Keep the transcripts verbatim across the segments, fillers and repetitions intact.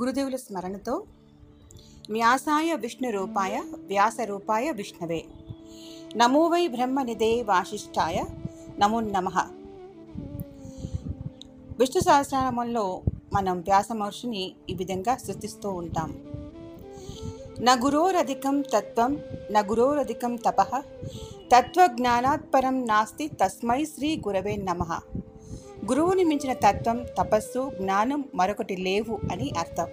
గురుదేవుల స్మరణతో వ్యాసాయ విష్ణు రూపాయ వ్యాస రూపాయ విష్ణవే నమో వై బ్రహ్మ నిదే వాసిష్ఠాయ నమో నమః. విష్ణు సహస్రనామంలో మనం వ్యాస మహర్షిని ఈ విధంగా స్తుతిస్తూ ఉంటాం. న గురోరధికం తత్వం న గురోరధికం తపః తత్వజ్ఞానాత్ పరం నాస్తి తస్మై శ్రీ గురవే నమః. గురువుని మించిన తత్వం, తపస్సు, జ్ఞానం మరొకటి లేవు అని అర్థం.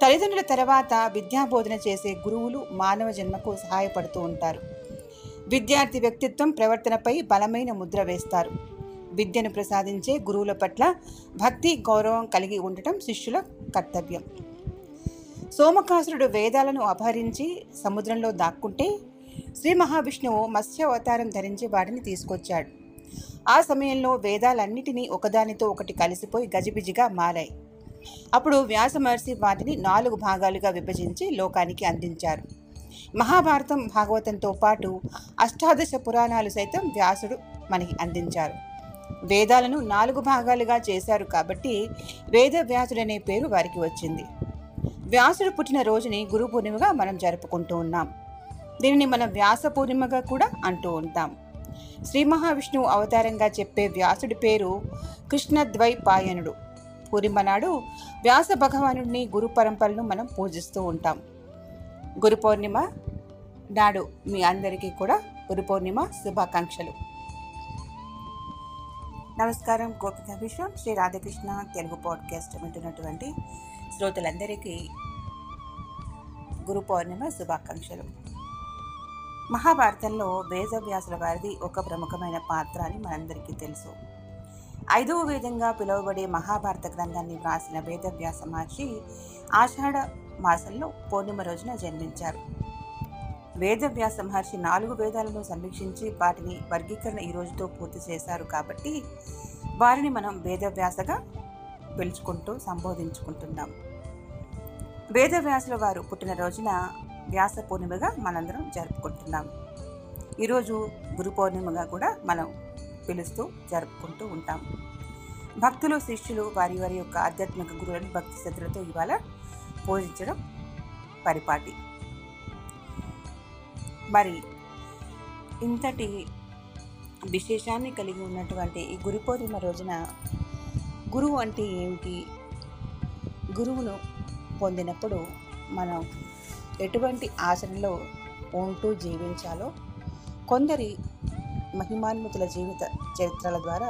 తల్లిదండ్రుల తర్వాత విద్యాబోధన చేసే గురువులు మానవ జన్మకు సహాయపడుతూ ఉంటారు. విద్యార్థి వ్యక్తిత్వం, ప్రవర్తనపై బలమైన ముద్ర వేస్తారు. విద్యను ప్రసాదించే గురువుల పట్ల భక్తి, గౌరవం కలిగి ఉండటం శిష్యుల కర్తవ్యం. సోమకాసురుడు వేదాలను అపహరించి సముద్రంలో దాక్కుంటే శ్రీ మహావిష్ణువు మత్స్య అవతారం ధరించి వాటిని తీసుకొచ్చాడు. ఆ సమయంలో వేదాలన్నిటినీ ఒకదానితో ఒకటి కలిసిపోయి గజిబిజిగా మారాయి. అప్పుడు వ్యాస మహర్షి వాటిని నాలుగు భాగాలుగా విభజించి లోకానికి అందించారు. మహాభారతం, భాగవతంతో పాటు అష్టాదశ పురాణాలు సైతం వ్యాసుడు మనకి అందించారు. వేదాలను నాలుగు భాగాలుగా చేశారు కాబట్టి వేద వ్యాసుడనే పేరు వారికి వచ్చింది. వ్యాసుడు పుట్టిన రోజుని గురు పూర్ణిమగా మనం జరుపుకుంటూ ఉన్నాం. దీనిని మనం వ్యాస పూర్ణిమగా కూడా అంటూ ఉంటాం. శ్రీ మహావిష్ణువు అవతారంగా చెప్పే వ్యాసుడి పేరు కృష్ణ ద్వైపాయనుడు. పూర్ణిమ నాడు వ్యాస భగవానుడిని, గురు పరంపరను మనం పూజిస్తూ ఉంటాం. గురు పౌర్ణిమ నాడు మీ అందరికీ కూడా గురు పౌర్ణిమ శుభాకాంక్షలు. నమస్కారం. గోపిత విష్ణం శ్రీ రాధాకృష్ణ తెలుగు పాడ్కాస్ట్ వింటున్నటువంటి శ్రోతలందరికీ గురు పౌర్ణిమ శుభాకాంక్షలు. మహాభారతంలో వేదవ్యాసుల వారిది ఒక ప్రముఖమైన పాత్ర అని మనందరికీ తెలుసు. ఐదవ వేదంగా పిలువబడే మహాభారత గ్రంథాన్ని వ్రాసిన వేదవ్యాస మహర్షి ఆషాఢ మాసంలో పౌర్ణిమ రోజున జన్మించారు. వేదవ్యాస మహర్షి నాలుగు వేదాలను సమీక్షించి వాటిని వర్గీకరణ ఈ రోజుతో పూర్తి చేశారు కాబట్టి వారిని మనం వేదవ్యాసగా పిలుచుకుంటూ సంబోధించుకుంటున్నాం. వేదవ్యాసుల వారు పుట్టిన రోజున వ్యాస పూర్ణిమగా మనందరం జరుపుకుంటున్నాం. ఈరోజు గురు పౌర్ణిమగా కూడా మనం పిలుస్తూ జరుపుకుంటూ ఉంటాం. భక్తులు, శిష్యులు వారి వారి యొక్క ఆధ్యాత్మిక గురువులను భక్తి శ్రద్ధలతో ఇవాళ పూజించడం పరిపాటి. మరి ఇంతటి విశేషాన్ని కలిగి ఉన్నటువంటి ఈ గురు పౌర్ణిమ రోజున గురువు అంటే ఏమిటి, గురువును పొందినప్పుడు మనం ఎటువంటి ఆచరణలో ఉంటూ జీవించాలో కొందరి మహిమాన్వితుల జీవిత చరిత్రల ద్వారా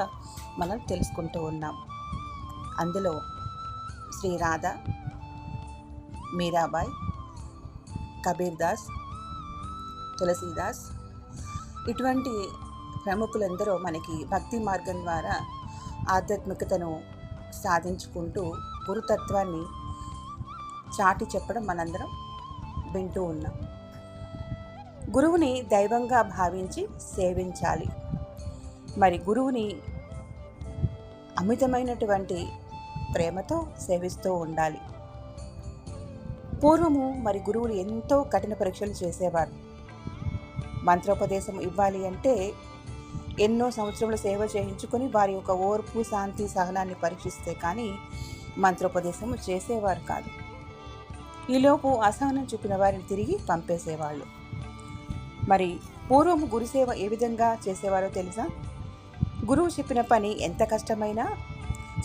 మనం తెలుసుకుంటూ ఉన్నాం. అందులో శ్రీ రాధ, మీరాబాయ్, కబీర్ దాస్, తులసి దాస్ ఇటువంటి ప్రముఖులందరూ మనకి భక్తి మార్గం ద్వారా ఆధ్యాత్మికతను సాధించుకుంటూ గురుతత్వాన్ని చాటి చెప్పడం మనందరం వింటూ ఉన్నాం. గురువుని దైవంగా భావించి సేవించాలి. మరి గురువుని అమితమైనటువంటి ప్రేమతో సేవిస్తూ ఉండాలి. పూర్వము మరి గురువులు ఎంతో కఠిన పరీక్షలు చేసేవారు. మంత్రోపదేశం ఇవ్వాలి అంటే ఎన్నో సంవత్సరముల సేవ చేయించుకొని వారి యొక్క ఓర్పు, శాంతి, సహనాన్ని పరీక్షిస్తే కానీ మంత్రోపదేశము చేసేవారు కాదు. ఈలోపు అసహనం చూపిన వారిని తిరిగి పంపేసేవాళ్ళు. మరి పూర్వము గురుసేవ ఏ విధంగా చేసేవారో తెలుసా? గురువు చెప్పిన పని ఎంత కష్టమైనా,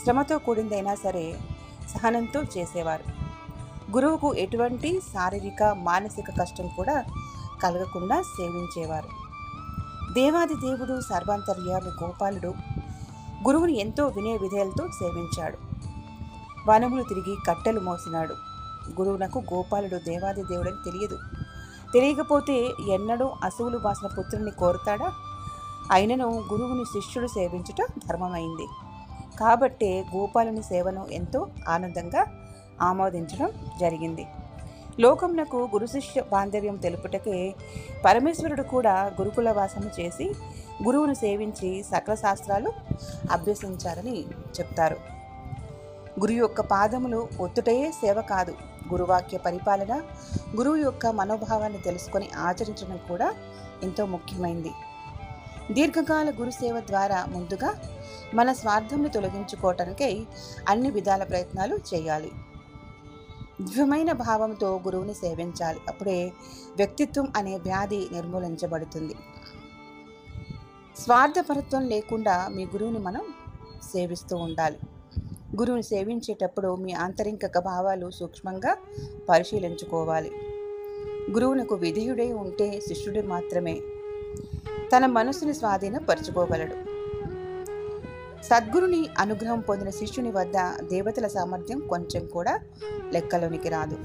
శ్రమతో కూడిందైనా సరే సహనంతో చేసేవారు. గురువుకు ఎటువంటి శారీరక, మానసిక కష్టం కూడా కలగకుండా సేవించేవారు. దేవాది దేవుడు, సర్వాంతర్యామి గోపాలుడు గురువుని ఎంతో వినే విధేయులతో సేవించాడు. వనములు తిరిగి కట్టెలు మోసినాడు. గురువునకు గోపాలుడు దేవాది దేవుడని తెలియదు. తెలియకపోతే ఎన్నడూ అసువులు వాసిన పుత్రుని కోరుతాడా? అయినను గురువుని శిష్యుడు సేవించుట ధర్మమైంది. కాబట్టే గోపాలుని సేవను ఎంతో ఆనందంగా ఆమోదించడం జరిగింది. లోకమునకు గురు శిష్య బాంధవ్యం తెలుపుటకే పరమేశ్వరుడు కూడా గురుకుల వాసము చేసి గురువును సేవించి సకల శాస్త్రాలు అభ్యసించారని చెప్తారు. గురువు యొక్క పాదములు ఒత్తుటయే సేవ కాదు, గురువాక్య పరిపాలన, గురువు యొక్క మనోభావాన్ని తెలుసుకొని ఆచరించడం కూడా ఎంతో ముఖ్యమైంది. దీర్ఘకాల గురుసేవ ద్వారా ముందుగా మన స్వార్థంను తొలగించుకోవటానికై అన్ని విధాల ప్రయత్నాలు చేయాలి. దివ్యమైన భావంతో గురువుని సేవించాలి. అప్పుడే వ్యక్తిత్వం అనే వ్యాధి నిర్మూలించబడుతుంది. స్వార్థపరత్వం లేకుండా మీ గురువుని మనం సేవిస్తూ ఉండాలి. గురువుని సేవించేటప్పుడు మీ ఆంతరింక భావాలు సూక్ష్మంగా పరిశీలించుకోవాలి. గురువునకు విధేయుడై ఉంటే శిష్యుడు మాత్రమే తన మనసుని స్వాధీనపరచుకోగలడు. సద్గురుని అనుగ్రహం పొందిన శిష్యుని వద్ద దేవతల సామర్థ్యం కొంచెం కూడా లెక్కలోనికి రాదు.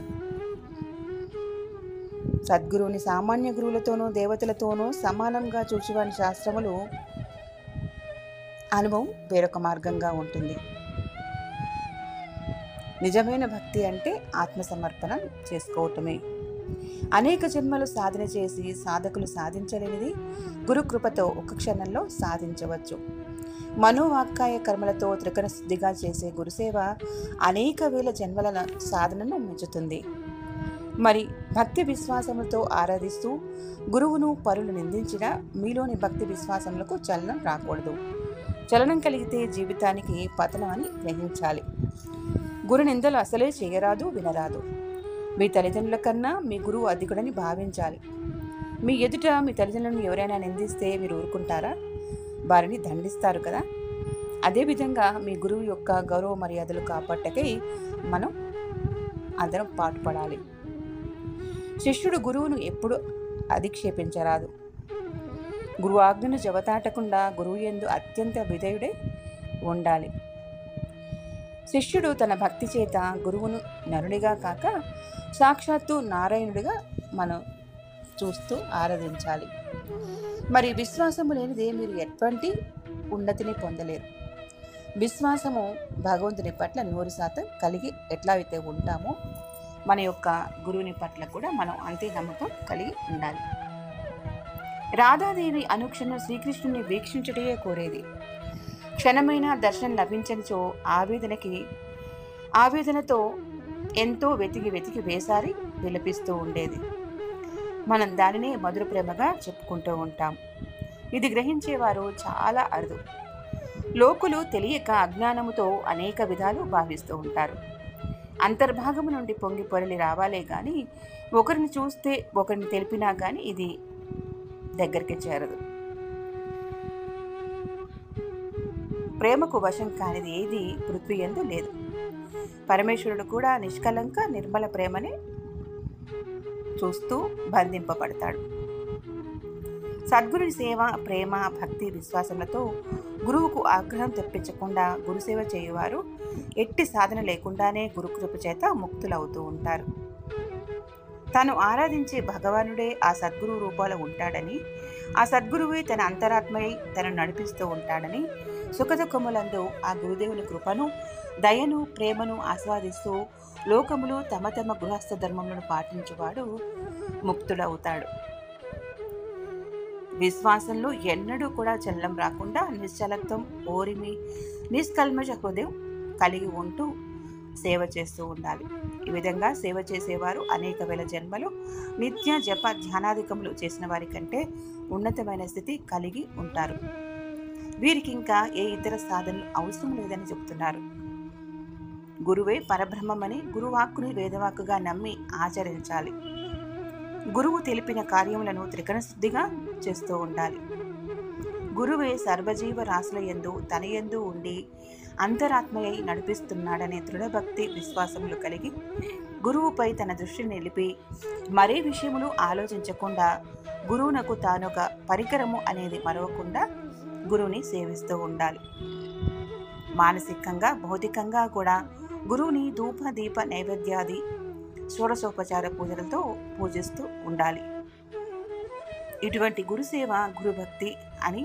సద్గురువుని సామాన్య గురువులతోనూ దేవతలతోనూ సమానంగా చూసేవాని శాస్త్రములు అనుభవం వేరొక మార్గంగా ఉంటుంది. నిజమైన భక్తి అంటే ఆత్మసమర్పణం చేసుకోవటమే. అనేక జన్మలు సాధన చేసి సాధకులు సాధించలేనిది గురుకృపతో ఒక క్షణంలో సాధించవచ్చు. మనోవాక్కాయ కర్మలతో త్రికరణ శుద్ధిగా చేసే గురుసేవ అనేక వేల జన్మల సాధనను మెచ్చుతుంది. మరి భక్తి విశ్వాసములతో ఆరాధిస్తూ గురువును పరులు నిందించినా మీలోని భక్తి విశ్వాసములకు చలనం రాకూడదు. చలనం కలిగితే జీవితానికి పతనం అని గ్రహించాలి. గురు నిందలు అసలే చేయరాదు, వినరాదు. మీ తల్లిదండ్రుల కన్నా మీ గురువు అధికుడని భావించాలి. మీ ఎదుట మీ తల్లిదండ్రులను ఎవరైనా నిందిస్తే మీరు ఊరుకుంటారా? వారిని దండిస్తారు కదా. అదేవిధంగా మీ గురువు యొక్క గౌరవ మర్యాదలు కాపాడటకై మనం అందరం పాటుపడాలి. శిష్యుడు గురువును ఎప్పుడు అధిక్షేపించరాదు. గురువు ఆజ్ఞను జవతాటకుండా గురువు యందు అత్యంత విధేయుడై ఉండాలి. శిష్యుడు తన భక్తి చేత గురువును నరుడిగా కాక సాక్షాత్తు నారాయణుడిగా మనం చూస్తూ ఆరాధించాలి. మరి విశ్వాసము లేనిదే మీరు ఎటువంటి ఉన్నతిని పొందలేరు. విశ్వాసము భగవంతుని పట్ల నూరు శాతం కలిగి ఎట్లా అయితే ఉంటామో మన యొక్క గురువుని పట్ల కూడా మనం అంతే నమ్మకం కలిగి ఉండాలి. రాధాదేవి అనుక్షణం శ్రీకృష్ణుని వీక్షించటమే కోరేది. క్షణమైన దర్శనం లభించనిచో ఆవేదనకి ఆవేదనతో ఎంతో వెతికి వెతికి వేసారి విలపిస్తూ ఉండేది. మనం దానినే మధుర ప్రేమగా చెప్పుకుంటూ ఉంటాం. ఇది గ్రహించేవారు చాలా అరుదు. లోకులు తెలియక అజ్ఞానముతో అనేక విధాలు భావిస్తూ ఉంటారు. అంతర్భాగము నుండి పొంగి పొరలి రావాలే కానీ ఒకరిని చూస్తే ఒకరిని తెలిపినా కానీ ఇది దగ్గరికి చేరదు. ప్రేమకు వశం కానిది ఏది పృథ్వీ యందు లేదు. పరమేశ్వరుడు కూడా నిష్కలంక నిర్మల ప్రేమనే చూస్తూ బంధింపబడతాడు. సద్గురుని సేవ ప్రేమ భక్తి విశ్వాసములతో గురువుకు ఆగ్రహం తెప్పించకుండా గురుసేవ చేయువారు ఎట్టి సాధన లేకుండానే గురుకృప చేత ముక్తులవుతూ ఉంటారు. తాను ఆరాధించే భగవానుడే ఆ సద్గురు రూపాలు ఉంటాడని, ఆ సద్గురువే తన అంతరాత్మయై తనను నడిపిస్తూ ఉంటాడని, సుఖదుఖములందు ఆ గురుదేవుని కృపను దయను ప్రేమను ఆస్వాదిస్తూ లోకములో తమ తమ గృహస్థ ధర్మములను పాటించువాడు ముక్తుడవుతాడు. విశ్వాసంలో ఎన్నడూ కూడా చలనం రాకుండా నిశ్చలత్వం, ఓరిమి, నిష్కల్మష హృదయం కలిగి ఉంటూ సేవ చేస్తూ ఉండాలి. ఈ విధంగా సేవ చేసేవారు అనేక వేల జన్మలు నిత్య జప ధ్యానాధికములు చేసిన వారి కంటే ఉన్నతమైన స్థితి కలిగి ఉంటారు. వీరికి ఇంకా ఏ ఇతర సాధనలు అవసరం లేదని చెబుతున్నారు. గురువే పరబ్రహ్మమని గురువాక్కుని వేదవాక్కుగా నమ్మి ఆచరించాలి. గురువు తెలిపిన కార్యములను త్రికరణ శుద్ధిగా చేస్తూ ఉండాలి. గురువే సర్వజీవ రాశుల యందు తన యందు ఉండి అంతరాత్మయై నడిపిస్తున్నాడనే దృఢభక్తి విశ్వాసములు కలిగి గురువుపై తన దృష్టిని నిలిపి మరే విషయములు ఆలోచించకుండా గురువునకు తానొక పరికరము అనేది మరవకుండా గురువుని సేవిస్తూ ఉండాలి. మానసికంగా భౌతికంగా కూడా గురువుని ధూప దీప నైవేద్యాది షోడశోపచార పూజలతో పూజిస్తూ ఉండాలి. ఇటువంటి గురుసేవ గురుభక్తి అని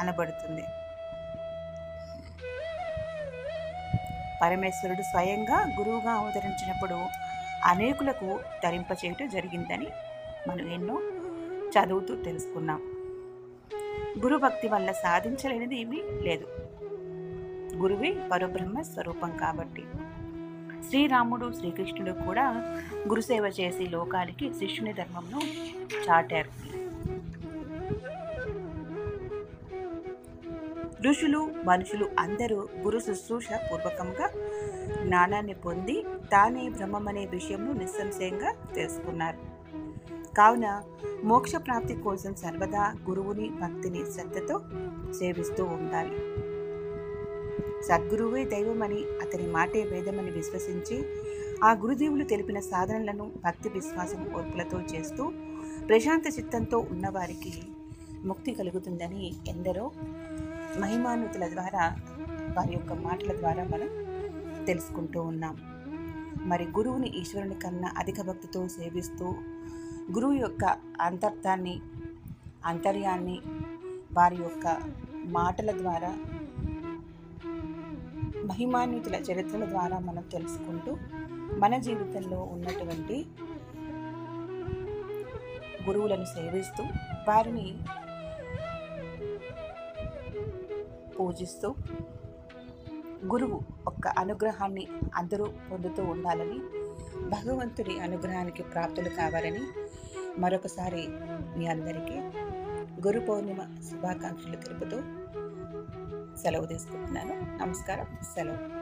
అనబడుతుంది. పరమేశ్వరుడు స్వయంగా గురువుగా అవతరించినప్పుడు అనేకులకు ధరింపచేయటం జరిగిందని మనం ఎన్నో చదువుతూ తెలుసుకున్నాం. గురుభక్తి వల్ల సాధించలేనిది ఏమీ లేదు. గురువే పరబ్రహ్మ స్వరూపం కాబట్టి శ్రీరాముడు శ్రీకృష్ణుడు కూడా గురుసేవ చేసి లోకానికి శిష్యుని ధర్మంను చాటారు. ఋషులు మనుషులు అందరూ గురు శుశ్రూష పూర్వకంగా జ్ఞానాన్ని పొంది తానే బ్రహ్మమనే విషయంలో నిస్సంశయంగా తెలుసుకున్నారు. కావున మోక్ష ప్రాప్తి కోసం సర్వదా గురువుని భక్తిని శ్రద్ధతో సేవిస్తూ ఉండాలి. సద్గురువే దైవమని, అతని మాటే వేదమని విశ్వసించి ఆ గురుదేవులు తెలిపిన సాధనలను భక్తి విశ్వాసం ఓర్పులతో చేస్తూ ప్రశాంత చిత్తంతో ఉన్నవారికి ముక్తి కలుగుతుందని ఎందరో మహిమానుతుల ద్వారా వారి యొక్క మాటల ద్వారా మనం తెలుసుకుంటూ ఉన్నాం. మరి గురువుని ఈశ్వరుని కన్నా అధిక భక్తితో సేవిస్తూ గురువు యొక్క అంతర్థాన్ని అంతర్యాన్ని వారి యొక్క మాటల ద్వారా మహిమాన్వితుల చరిత్రల ద్వారా మనం తెలుసుకుంటూ మన జీవితంలో ఉన్నటువంటి గురువులను సేవిస్తూ వారిని పూజిస్తూ గురువు యొక్క అనుగ్రహాన్ని అందరూ పొందుతూ ఉండాలని, భగవంతుడి అనుగ్రహానికి ప్రాప్తులు కావాలని మరొకసారి మీ అందరికీ గురు పౌర్ణిమ శుభాకాంక్షలు తెలుపుతూ సెలవు తీసుకుంటున్నాను. నమస్కారం. సెలవు.